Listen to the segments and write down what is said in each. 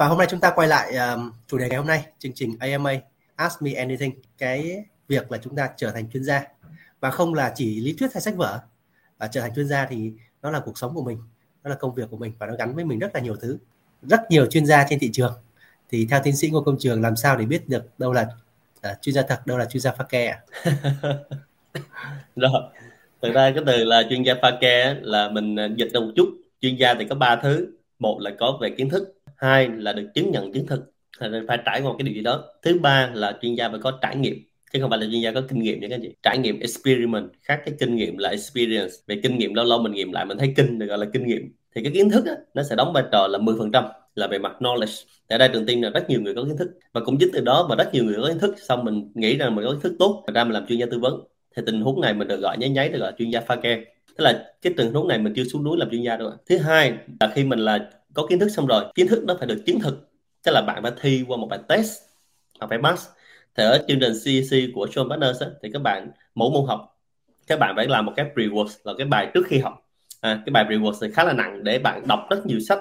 Và hôm nay chúng ta quay lại chủ đề ngày hôm nay, chương trình AMA Ask Me Anything, cái việc là chúng ta trở thành chuyên gia và không là chỉ lý thuyết hay sách vở. Trở thành chuyên gia thì nó là cuộc sống của mình, nó là công việc của mình và nó gắn với mình rất là nhiều thứ. Rất nhiều chuyên gia trên thị trường. Thì theo tiến sĩ Ngô Công Trường, làm sao để biết được đâu là chuyên gia thật, đâu là chuyên gia pha ke ạ? Rồi, thực ra cái từ là chuyên gia pha ke là mình dịch ra một chút. Chuyên gia thì có 3 thứ. Một là có về kiến thức, hai là được chứng nhận chứng thực, nên phải trải qua cái điều gì đó. Thứ ba là chuyên gia phải có trải nghiệm, chứ không phải là chuyên gia có kinh nghiệm nha các anh chị. Trải nghiệm experiment, khác cái kinh nghiệm là experience. Về kinh nghiệm lâu lâu mình nghiệm lại mình thấy kinh, được gọi là kinh nghiệm. Thì cái kiến thức á, nó sẽ đóng vai trò là 10% là về mặt knowledge. Tại đây đầu tiên là rất nhiều người có kiến thức, và cũng chính từ đó mà rất nhiều người có kiến thức, xong mình nghĩ rằng mình có kiến thức tốt, ra mình làm chuyên gia tư vấn. Thì tình huống này mình được gọi nháy nháy, được gọi là chuyên gia pha ke. Tức là cái tình huống này mình chưa xuống núi làm chuyên gia đâu. Thứ hai là khi mình là có kiến thức xong rồi, kiến thức nó phải được chứng thực, tức là bạn phải thi qua một bài test, bạn phải pass. Thì ở chương trình CEC của John Banners thì các bạn mỗi môn học các bạn phải làm một cái pre-work, là cái bài trước khi học. Cái bài pre-work thì khá là nặng để bạn đọc rất nhiều sách,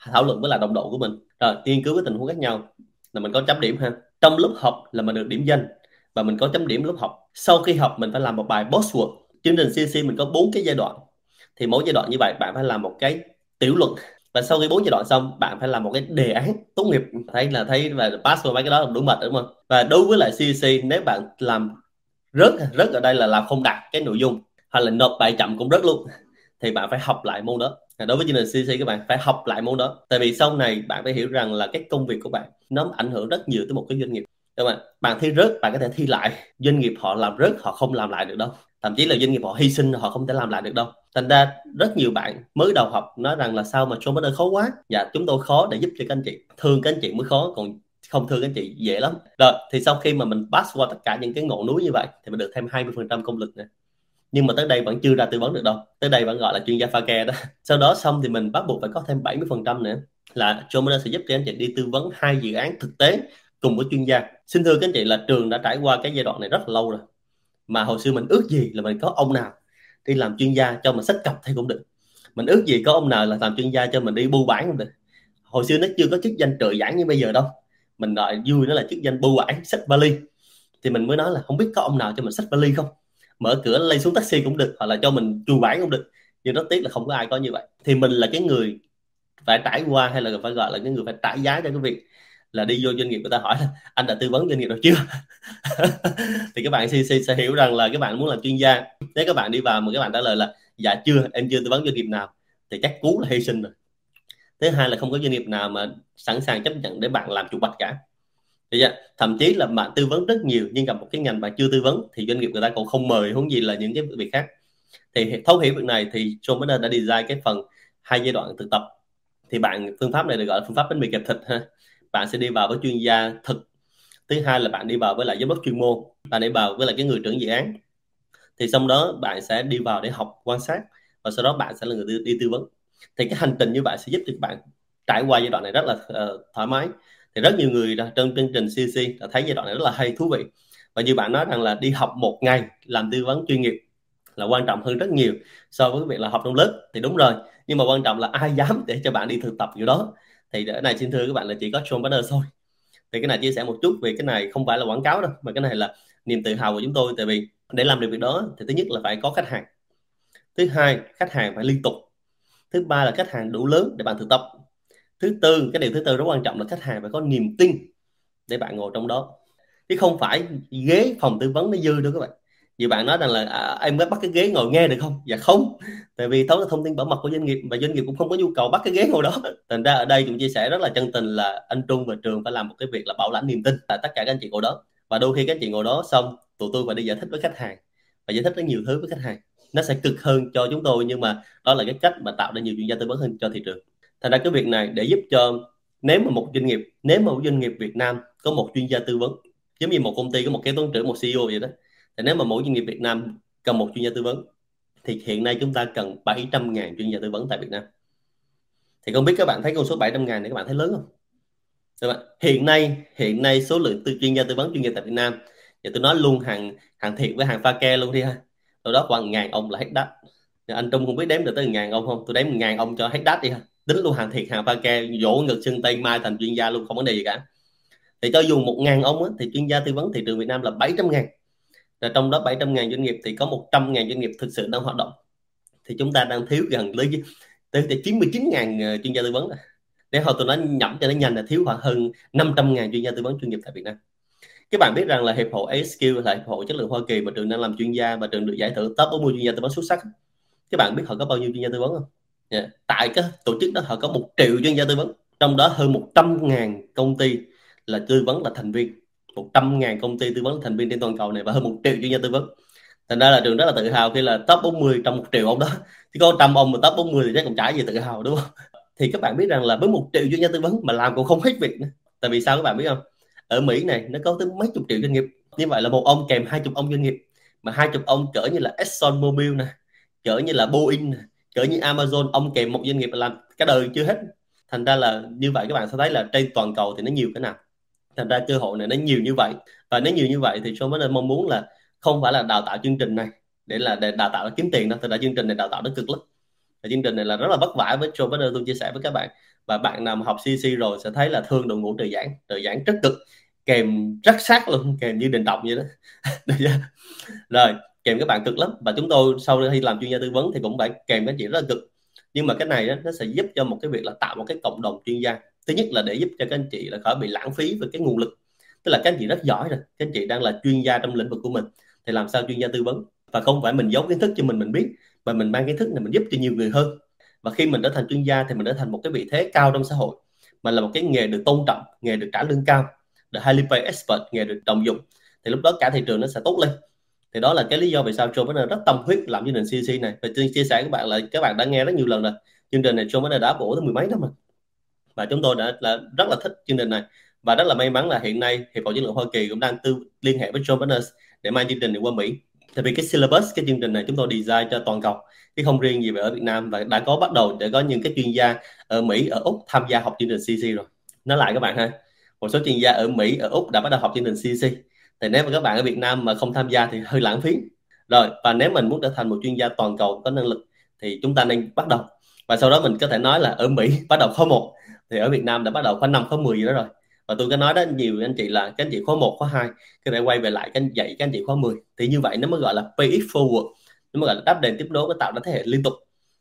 thảo luận với lại đồng đội của mình, rồi nghiên cứu với tình huống khác nhau, là mình có chấm điểm ha. Trong lúc học là mình được điểm danh và mình có chấm điểm lúc học. Sau khi học mình phải làm một bài postwork. Chương trình CC mình có 4 cái giai đoạn, thì mỗi giai đoạn như vậy bạn phải làm một cái tiểu luận, và sau khi 4 giai đoạn xong bạn phải làm một cái đề án tốt nghiệp. Thấy và pass qua mấy cái đó là đủ mệt, đúng không? Và đối với lại CC, nếu bạn làm rớt ở đây là làm không đạt cái nội dung, hoặc là nộp bài chậm cũng rớt luôn, thì bạn phải học lại môn đó. Đối với chương trình CC các bạn phải học lại môn đó, tại vì sau này bạn phải hiểu rằng là cái công việc của bạn nó ảnh hưởng rất nhiều tới một cái doanh nghiệp. Đúng không? Bạn thi rớt bạn có thể thi lại, doanh nghiệp họ làm rớt họ không làm lại được đâu, thậm chí là doanh nghiệp họ hy sinh họ không thể làm lại được đâu. Thành ra rất nhiều bạn mới đầu học nói rằng là sao mà Shom Partners khó quá. Dạ, chúng tôi khó để giúp cho các anh chị, thương các anh chị mới khó, còn không thương các anh chị dễ lắm. Rồi thì sau khi mà mình pass qua tất cả những cái ngọn núi như vậy thì mình được thêm 20% công lực nữa, nhưng mà tới đây vẫn chưa ra tư vấn được đâu, tới đây vẫn gọi là chuyên gia pha ke đó. Sau đó xong thì mình bắt buộc phải có thêm 70% nữa là Shom Partners sẽ giúp cho anh chị đi tư vấn 2 dự án thực tế cùng với chuyên gia. Xin thưa các anh chị là trường đã trải qua cái giai đoạn này rất là lâu rồi, mà hồi xưa mình ước gì là mình có ông nào đi làm chuyên gia cho mình sách cặp thì cũng được, mình ước gì có ông nào là làm chuyên gia cho mình đi bu bản cũng được. Hồi xưa nó chưa có chức danh trợ giảng như bây giờ đâu, mình gọi vui nó là chức danh bu bản sách vali. Thì mình mới nói là không biết có ông nào cho mình sách vali không, mở cửa lây xuống taxi cũng được, hoặc là cho mình chu bản cũng được. Nhưng rất tiếc là không có ai có như vậy. Thì mình là cái người phải trải qua, hay là phải gọi là cái người phải trả giá cho cái việc là đi vô doanh nghiệp người ta hỏi là anh đã tư vấn doanh nghiệp rồi chưa. Thì các bạn sẽ hiểu rằng là các bạn muốn làm chuyên gia, nếu các bạn đi vào mà các bạn trả lời là dạ chưa, em chưa tư vấn doanh nghiệp nào, thì chắc cú là hy sinh rồi. Thứ hai là không có doanh nghiệp nào mà sẵn sàng chấp nhận để bạn làm chủ bạch cả. Thậm chí là bạn tư vấn rất nhiều nhưng gặp một cái ngành bạn chưa tư vấn thì doanh nghiệp người ta còn không mời, huống gì là những cái việc khác. Thì thấu hiểu việc này thì Shom Partners đã design cái phần 2 giai đoạn thực tập. Thì bạn, phương pháp này được gọi là phương pháp bánh mì kẹp thịt ha. Bạn sẽ đi vào với chuyên gia thực. Thứ hai là bạn đi vào với lại giám đốc chuyên môn, bạn đi vào với lại cái người trưởng dự án. Thì xong đó bạn sẽ đi vào để học, quan sát, và sau đó bạn sẽ là người đi tư vấn. Thì cái hành trình như vậy sẽ giúp cho các bạn trải qua giai đoạn này rất là thoải mái. Thì rất nhiều người trong chương trình CC đã thấy giai đoạn này rất là hay, thú vị. Và như bạn nói rằng là đi học một ngày làm tư vấn chuyên nghiệp là quan trọng hơn rất nhiều so với cái việc là học trong lớp. Thì đúng rồi, nhưng mà quan trọng là ai dám để cho bạn đi thực tập kiểu đó. Thì ở này xin thưa các bạn là chỉ có Sean Banner thôi. Thì cái này chia sẻ một chút, vì cái này không phải là quảng cáo đâu, mà cái này là niềm tự hào của chúng tôi. Tại vì để làm được việc đó thì thứ nhất là phải có khách hàng, thứ hai khách hàng phải liên tục, thứ ba là khách hàng đủ lớn để bạn thực tập, thứ tư, cái điều thứ tư rất quan trọng là khách hàng phải có niềm tin để bạn ngồi trong đó, chứ không phải ghế phòng tư vấn nó dư đâu các bạn. Vì bạn nói rằng là em mới bắt cái ghế ngồi nghe được không? Dạ không, tại vì đó là thông tin bảo mật của doanh nghiệp, và doanh nghiệp cũng không có nhu cầu bắt cái ghế ngồi đó. Thành ra ở đây cũng chia sẻ rất là chân tình là anh Trung và Trường phải làm một cái việc là bảo lãnh niềm tin tại tất cả các anh chị ngồi đó. Và đôi khi các anh chị ngồi đó xong tụi tôi phải đi giải thích với khách hàng, và giải thích rất nhiều thứ với khách hàng, nó sẽ cực hơn cho chúng tôi, nhưng mà đó là cái cách mà tạo ra nhiều chuyên gia tư vấn hơn cho thị trường. Thành ra cái việc này để giúp cho nếu mà một doanh nghiệp Việt Nam có một chuyên gia tư vấn, giống như một công ty có một kế toán trưởng, một CEO vậy đó. Thì nếu mà mỗi doanh nghiệp Việt Nam cần một chuyên gia tư vấn thì hiện nay chúng ta cần 700.000 chuyên gia tư vấn tại Việt Nam. Thì không biết các bạn thấy con số 700.000 này các bạn thấy lớn không? Đúng không? Hiện nay số lượng chuyên gia tư vấn chuyên nghiệp tại Việt Nam, và tôi nói luôn hàng thiệt với hàng pha ke luôn đi ha, rồi đó khoảng 1.000 ông là hết đắt. Anh Trung không biết đếm được tới 1.000 ông không? Tôi đếm 1.000 ông cho hết đắt đi ha. tính luôn hàng thiệt hàng pha ke, vỗ ngực xưng tay mai thành chuyên gia luôn, không vấn đề gì cả. Thì cho dù 1.000 ông ấy, thì chuyên gia tư vấn thị trường Việt Nam là 700.000, là trong đó 700.000 doanh nghiệp thì có 100.000 doanh nghiệp thực sự đang hoạt động, thì chúng ta đang thiếu gần tới 99.000 chuyên gia tư vấn. Để hồi tụi nó nhẩm cho nó nhanh là thiếu khoảng hơn 500.000 chuyên gia tư vấn chuyên nghiệp tại Việt Nam. Các bạn biết rằng là hiệp hội ASQ là hiệp hội chất lượng Hoa Kỳ mà Trường đang làm chuyên gia, và Trường được giải thưởng top 40 chuyên gia tư vấn xuất sắc. Các bạn biết họ có bao nhiêu chuyên gia tư vấn không? Tại cái tổ chức đó họ có 1 triệu chuyên gia tư vấn, trong đó hơn 100.000 công ty là tư vấn là thành viên, 100.000 công ty tư vấn thành viên trên toàn cầu này, và hơn 1 triệu chuyên gia tư vấn. Thành ra là Trường rất là tự hào khi là top 40 trong 1 triệu ông đó, chứ có 100 ông mà top 40 thì chắc cũng chả gì tự hào, đúng không? Thì các bạn biết rằng là với 1 triệu chuyên gia tư vấn mà làm cũng không hết việc nữa. Tại vì sao các bạn biết không? Ở Mỹ này nó có tới mấy chục triệu doanh nghiệp. Như vậy là một ông kèm 20 ông doanh nghiệp, mà 20 ông cỡ như là Exxon Mobil nè, cỡ như là Boeing nè, cỡ như Amazon, ông kèm một doanh nghiệp làm cả đời chưa hết. Thành ra là như vậy các bạn sẽ thấy là trên toàn cầu thì nó nhiều cái nào. Thành ra cơ hội này nó nhiều như vậy, và nếu nhiều như vậy thì Shom Partners mong muốn là không phải là đào tạo chương trình này để đào tạo kiếm tiền đâu. Thật ra chương trình này đào tạo nó cực lắm, và chương trình này là rất là vất vả với Shom Partners. Tôi chia sẻ với các bạn, và bạn nào mà học CC rồi sẽ thấy là thương đội ngũ trợ giảng rất cực, kèm rất sát luôn, kèm như đình động vậy đó. Rồi kèm các bạn cực lắm, và chúng tôi sau khi làm chuyên gia tư vấn thì cũng phải kèm các chị rất là cực. Nhưng mà cái này đó, nó sẽ giúp cho một cái việc là tạo một cái cộng đồng chuyên gia. Thứ nhất là để giúp cho các anh chị là khỏi bị lãng phí về cái nguồn lực, tức là các anh chị rất giỏi rồi, các anh chị đang là chuyên gia trong lĩnh vực của mình, thì làm sao chuyên gia tư vấn, và không phải mình giấu kiến thức cho mình biết, mà mình mang kiến thức này mình giúp cho nhiều người hơn. Và khi mình đã thành chuyên gia thì mình đã thành một cái vị thế cao trong xã hội, mà là một cái nghề được tôn trọng, nghề được trả lương cao, the highly paid expert, nghề được trọng dụng, thì lúc đó cả thị trường nó sẽ tốt lên. Thì đó là cái lý do vì sao John Banners rất tâm huyết làm chương trình CC này. Và chia sẻ với các bạn là các bạn đã nghe rất nhiều lần rồi, chương trình này John Banners đã bổ tới mười mấy năm rồi, và chúng tôi đã rất là thích chương trình này. Và rất là may mắn là hiện nay Hiệp hội Chất lượng Hoa Kỳ cũng đang liên hệ với John Banners để mang chương trình này qua Mỹ. Tại vì cái syllabus, cái chương trình này chúng tôi design cho toàn cầu, chứ không riêng gì về ở Việt Nam, và đã có bắt đầu để có những cái chuyên gia ở Mỹ, ở Úc tham gia học chương trình CC rồi. Nói lại các bạn ha, một số chuyên gia ở Mỹ, ở Úc đã bắt đầu học chương trình CC. Thì nếu mà các bạn ở Việt Nam mà không tham gia thì hơi lãng phí. Rồi, và nếu mình muốn trở thành một chuyên gia toàn cầu có năng lực thì chúng ta nên bắt đầu. Và sau đó mình có thể nói là ở Mỹ bắt đầu khóa 1, thì ở Việt Nam đã bắt đầu khóa 5, khóa 10 gì đó rồi. Và tôi có nói đó nhiều anh chị là các anh chị khóa 1, khóa 2, có thể quay về lại cái dạy các anh chị khóa 10. Thì như vậy nó mới gọi là pay it forward, nó mới gọi là đáp đền tiếp nối, nó tạo ra thế hệ liên tục.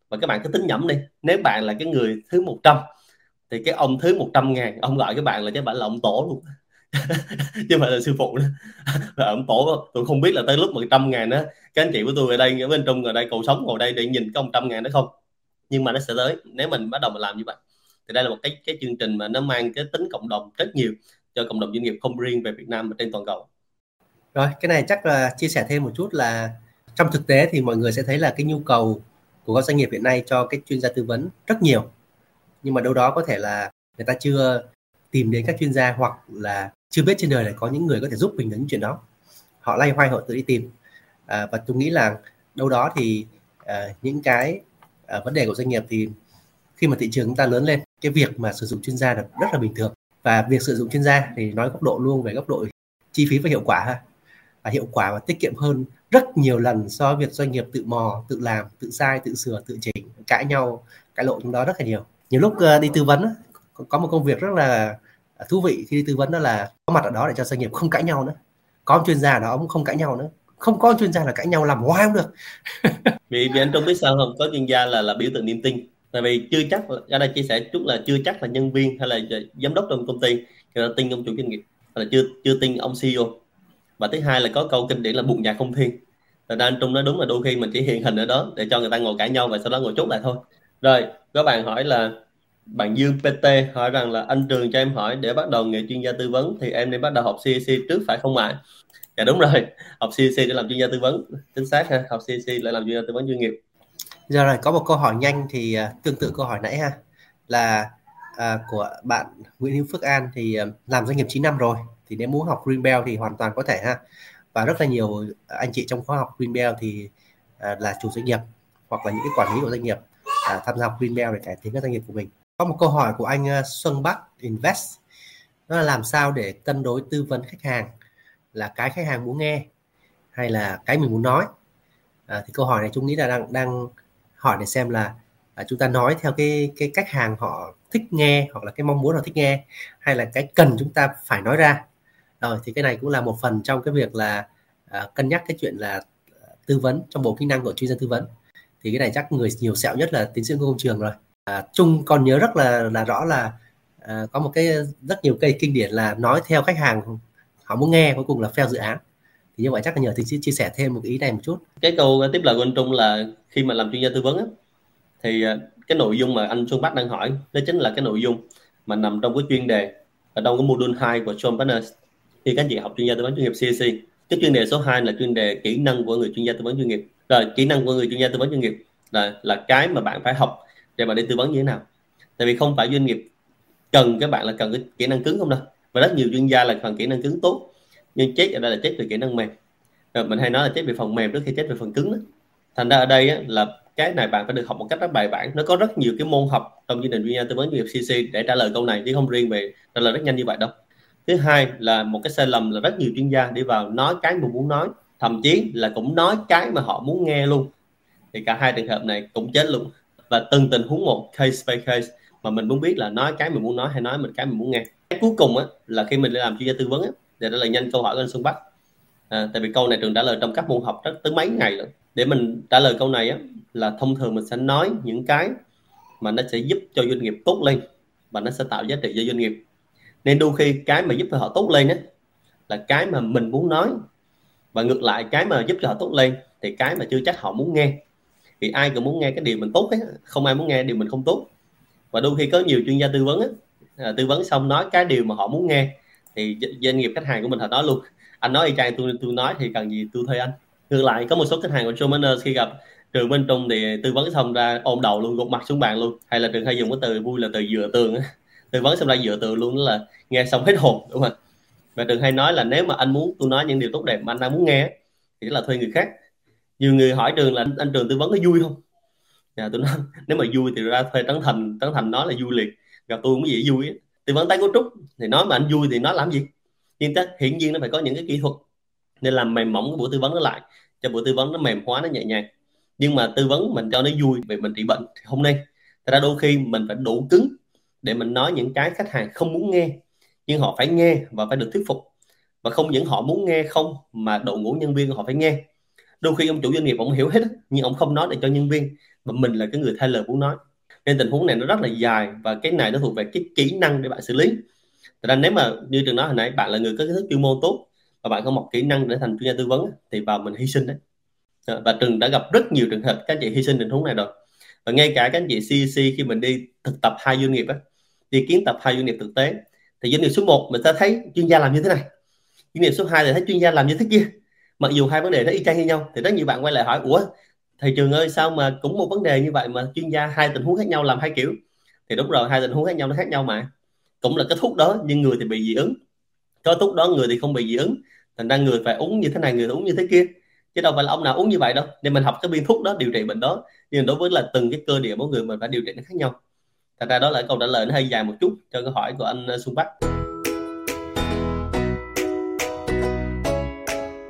Và các bạn cứ tính nhẩm đi, nếu bạn là cái người thứ 100 thì cái ông thứ 100.000 ông gọi các bạn là ông tổ luôn chứ phải là sư phụ nữa. Và ông tổ tôi không biết là tới lúc 100.000 đó các anh chị của tôi ở đây, ở bên Trung ở đây cầu sống ngồi đây để nhìn cái 100.000 đó không, nhưng mà nó sẽ tới nếu mình bắt đầu mà làm như vậy. Thì đây là một cái chương trình mà nó mang cái tính cộng đồng rất nhiều cho cộng đồng doanh nghiệp, không riêng về Việt Nam mà trên toàn cầu. Rồi, cái này chắc là chia sẻ thêm một chút là trong thực tế thì mọi người sẽ thấy là cái nhu cầu của các doanh nghiệp hiện nay cho cái chuyên gia tư vấn rất nhiều, nhưng mà đâu đó có thể là người ta chưa tìm đến các chuyên gia, hoặc là chưa biết trên đời này có những người có thể giúp mình đến chuyện đó, họ loay hoay họ tự đi tìm. Và tôi nghĩ là đâu đó thì những cái vấn đề của doanh nghiệp thì khi mà thị trường chúng ta lớn lên, cái việc mà sử dụng chuyên gia là rất là bình thường. Và việc sử dụng chuyên gia thì nói góc độ luôn về góc độ chi phí và hiệu quả ha, và hiệu quả và tiết kiệm hơn rất nhiều lần so với việc doanh nghiệp tự mò, tự làm, tự sai, tự sửa, tự chỉnh, cãi nhau, cãi lộn trong đó rất là nhiều. Nhiều lúc đi tư vấn có một công việc rất là thú vị khi đi tư vấn, đó là có mặt ở đó để cho doanh nghiệp không cãi nhau nữa, có chuyên gia đó ông không cãi nhau nữa, không có chuyên gia là cãi nhau làm hoài không được. Vì anh Trung biết sao không, có chuyên gia là biểu tượng niềm tin. Tại vì chưa chắc, ở đây chia sẻ chút là chưa chắc là nhân viên hay là giám đốc trong công ty người ta tin ông chủ doanh nghiệp, hay là chưa tin ông CEO. Và thứ hai là có câu kinh điển là bụng dạ không thiên. Thành ra anh Trung nói đúng là đôi khi mình chỉ hiện hình ở đó để cho người ta ngồi cãi nhau và sau đó ngồi chốt lại thôi. Rồi các bạn hỏi là bạn Dương PT hỏi rằng là anh Trường cho em hỏi, để bắt đầu nghề chuyên gia tư vấn thì em nên bắt đầu học CEC trước phải không ạ? Dạ đúng rồi, học CEC để làm chuyên gia tư vấn, chính xác ha, học CEC để làm chuyên gia tư vấn chuyên nghiệp. Giờ này có một câu hỏi nhanh thì tương tự câu hỏi nãy ha, là của bạn Nguyễn Hữu Phước An thì làm doanh nghiệp 9 năm rồi, thì nếu muốn học Greenbell thì hoàn toàn có thể ha, và rất là nhiều anh chị trong khóa học Greenbell thì là chủ doanh nghiệp hoặc là những cái quản lý của doanh nghiệp tham gia học Greenbell để cải tiến các doanh nghiệp của mình. Có một câu hỏi của anh Xuân Bắc Invest, đó là làm sao để cân đối tư vấn khách hàng là cái khách hàng muốn nghe hay là cái mình muốn nói. Thì câu hỏi này chúng nghĩ là đang hỏi để xem là chúng ta nói theo cái cách hàng họ thích nghe hoặc là cái mong muốn họ thích nghe, hay là cái cần chúng ta phải nói ra. Rồi thì cái này cũng là một phần trong cái việc là cân nhắc cái chuyện là tư vấn trong bộ kỹ năng của chuyên gia tư vấn. Thì cái này chắc người nhiều sẹo nhất là tiến sĩ Ngô Công Trường rồi. Trung còn nhớ rất là rõ là có một cái rất nhiều cây kinh điển là nói theo khách hàng họ muốn nghe, cuối cùng là fail dự án. Thì như vậy chắc là nhờ tiến sĩ chia sẻ thêm một ý này một chút. Cái câu tiếp lời của anh Trung là khi mà làm chuyên gia tư vấn á, thì cái nội dung mà anh Xuân Bắc đang hỏi đó chính là cái nội dung mà nằm trong cái chuyên đề ở trong cái module 2 của John Banners khi các chị học chuyên gia tư vấn chuyên nghiệp CC. Cái chuyên đề số 2 là chuyên đề kỹ năng của người chuyên gia tư vấn chuyên nghiệp. Rồi kỹ năng của người chuyên gia tư vấn chuyên nghiệp là cái mà bạn phải học để mà đi tư vấn như thế nào. Tại vì không phải doanh nghiệp cần các bạn là cần cái kỹ năng cứng không đâu. Và rất nhiều chuyên gia là phần kỹ năng cứng tốt, nhưng chết ở đây là chết về kỹ năng mềm. Rồi mình hay nói là chết về phần mềm trước khi chết về phần cứng đó. Thành ra ở đây á, là cái này bạn phải được học một cách rất bài bản. Nó có rất nhiều cái môn học trong chương trình chuyên gia tư vấn chuyên nghiệp CC để trả lời câu này, chứ không riêng về trả lời rất nhanh như vậy đâu. Thứ hai là một cái sai lầm là rất nhiều chuyên gia đi vào nói cái mình muốn nói, thậm chí là cũng nói cái mà họ muốn nghe luôn. Thì cả hai trường hợp này cũng chết luôn. Và từng tình huống một, case by case, mà mình muốn biết là nói cái mình muốn nói hay nói mình cái mình muốn nghe. Cái cuối cùng á, là khi mình đi làm chuyên gia tư vấn á, để trả lời nhanh câu hỏi của anh Xuân Bắc. Tại vì câu này Trường trả lời trong các môn học rất tới mấy ngày rồi. Để mình trả lời câu này á, là thông thường mình sẽ nói những cái mà nó sẽ giúp cho doanh nghiệp tốt lên và nó sẽ tạo giá trị cho doanh nghiệp. Nên đôi khi cái mà giúp cho họ tốt lên á, là cái mà mình muốn nói, và ngược lại cái mà giúp cho họ tốt lên thì cái mà chưa chắc họ muốn nghe. Vì ai cũng muốn nghe cái điều mình tốt ấy, không ai muốn nghe điều mình không tốt. Và đôi khi có nhiều chuyên gia tư vấn ấy, tư vấn xong nói cái điều mà họ muốn nghe thì doanh nghiệp khách hàng của mình họ nói luôn: anh nói y chang tôi nói thì cần gì tôi thuê anh. Ngược lại có một số khách hàng của Shom Partners khi gặp Trường bên Trung thì tư vấn xong ra ôm đầu luôn, gục mặt xuống bàn luôn. Hay là Trường hay dùng cái từ vui là từ dựa tường ấy. Tư vấn xong ra dựa tường luôn, đó là nghe xong hết hồn, đúng không? Và Trường hay nói là nếu mà anh muốn tôi nói những điều tốt đẹp mà anh đang muốn nghe thì là thuê người khác. Nhiều người hỏi Trường là anh Trường tư vấn có vui không? Tôi nói nếu mà vui thì ra thuê Trấn Thành nói là vui liệt. Gặp tôi cũng dễ vui. Tư vấn tái cấu trúc thì nói mà anh vui thì nói làm gì? Nhưng hiển nhiên nó phải có những cái kỹ thuật nên làm mềm mỏng cái buổi tư vấn nó lại, cho buổi tư vấn nó mềm hóa, nó nhẹ nhàng. Nhưng mà tư vấn mình cho nó vui vì mình trị bệnh thì không nên. Thật ra đôi khi mình phải đủ cứng để mình nói những cái khách hàng không muốn nghe, nhưng họ phải nghe và phải được thuyết phục. Và không những họ muốn nghe không, mà đội ngũ nhân viên họ phải nghe. Đôi khi ông chủ doanh nghiệp ông hiểu hết nhưng ông không nói để cho nhân viên, mà mình là cái người thay lời muốn nói. Nên tình huống này nó rất là dài, và cái này nó thuộc về cái kỹ năng để bạn xử lý. Thật ra nếu mà như Trường nói hồi nãy, bạn là người có kiến thức chuyên môn tốt và bạn không học kỹ năng để thành chuyên gia tư vấn thì vào mình hy sinh đấy. Và Trường đã gặp rất nhiều trường hợp các anh chị hy sinh tình huống này rồi. Và ngay cả các anh chị CEC khi mình đi thực tập 2 doanh nghiệp, đi kiến tập 2 doanh nghiệp thực tế, thì doanh nghiệp số 1 mình sẽ thấy chuyên gia làm như thế này, doanh nghiệp số 2 thì thấy chuyên gia làm như thế kia. Mặc dù hai vấn đề nó y chang như nhau thì rất nhiều bạn quay lại hỏi: ủa thầy Trường ơi, sao mà cũng một vấn đề như vậy mà chuyên gia hai tình huống khác nhau làm hai kiểu? Thì đúng rồi, hai tình huống khác nhau nó khác nhau mà. Cũng là cái thuốc đó nhưng người thì bị dị ứng, có thuốc đó người thì không bị dị ứng. Thành ra người phải uống như thế này, người phải uống như thế kia, chứ đâu phải là ông nào uống như vậy đâu. Nên mình học cái viên thuốc đó điều trị bệnh đó, nhưng đối với là từng cái cơ địa mỗi người mình phải điều trị nó khác nhau. Thật ra đó là câu trả lời nó hơi dài một chút cho câu hỏi của anh Xuân Bắc.